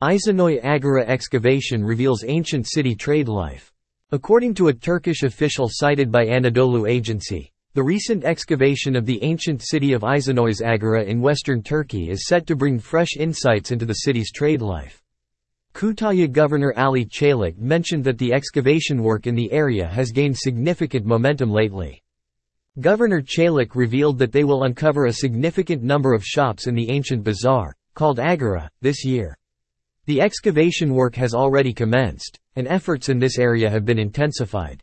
Aizanoi Agora excavation reveals ancient city trade life. According to a Turkish official cited by Anadolu Agency, the recent excavation of the ancient city of Aizanoi's Agora in western Turkey is set to bring fresh insights into the city's trade life. Kütahya Governor Ali Çalık mentioned that the excavation work in the area has gained significant momentum lately. Governor Çalık revealed that they will uncover a significant number of shops in the ancient bazaar, called Agora, this year. The excavation work has already commenced, and efforts in this area have been intensified.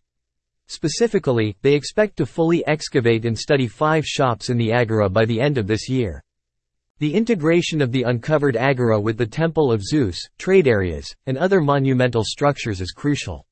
Specifically, they expect to fully excavate and study 5 shops in the Agora by the end of this year. The integration of the uncovered Agora with the Temple of Zeus, trade areas, and other monumental structures is crucial.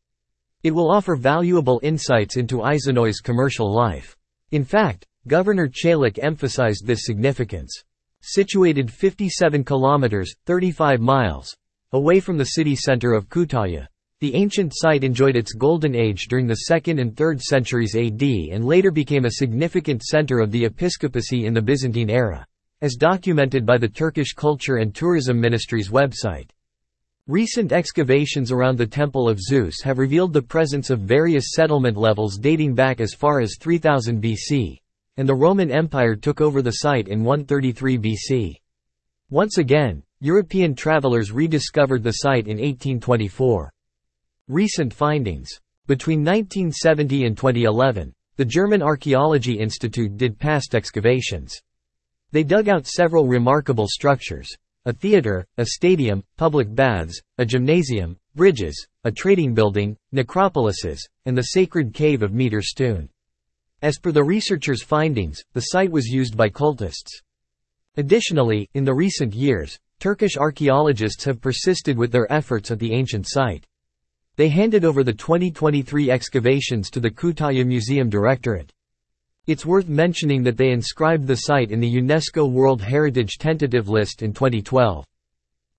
It will offer valuable insights into Aizanoi's commercial life. In fact, Governor Çalık emphasized this significance. Situated 57 kilometers, 35 miles, away from the city center of Kütahya, the ancient site enjoyed its golden age during the 2nd and 3rd centuries AD and later became a significant center of the episcopacy in the Byzantine era, as documented by the Turkish Culture and Tourism Ministry's website. Recent excavations around the Temple of Zeus have revealed the presence of various settlement levels dating back as far as 3000 BC, and the Roman Empire took over the site in 133 BC. Once again, European travelers rediscovered the site in 1824. Recent findings. Between 1970 and 2011, the German Archaeology Institute did past excavations. They dug out several remarkable structures: a theater, a stadium, public baths, a gymnasium, bridges, a trading building, necropolises, and the sacred cave of Meter Stun. As per the researchers' findings, the site was used by cultists. Additionally, in the recent years, Turkish archaeologists have persisted with their efforts at the ancient site. They handed over the 2023 excavations to the Kütahya Museum Directorate. It's worth mentioning that they inscribed the site in the UNESCO World Heritage Tentative List in 2012.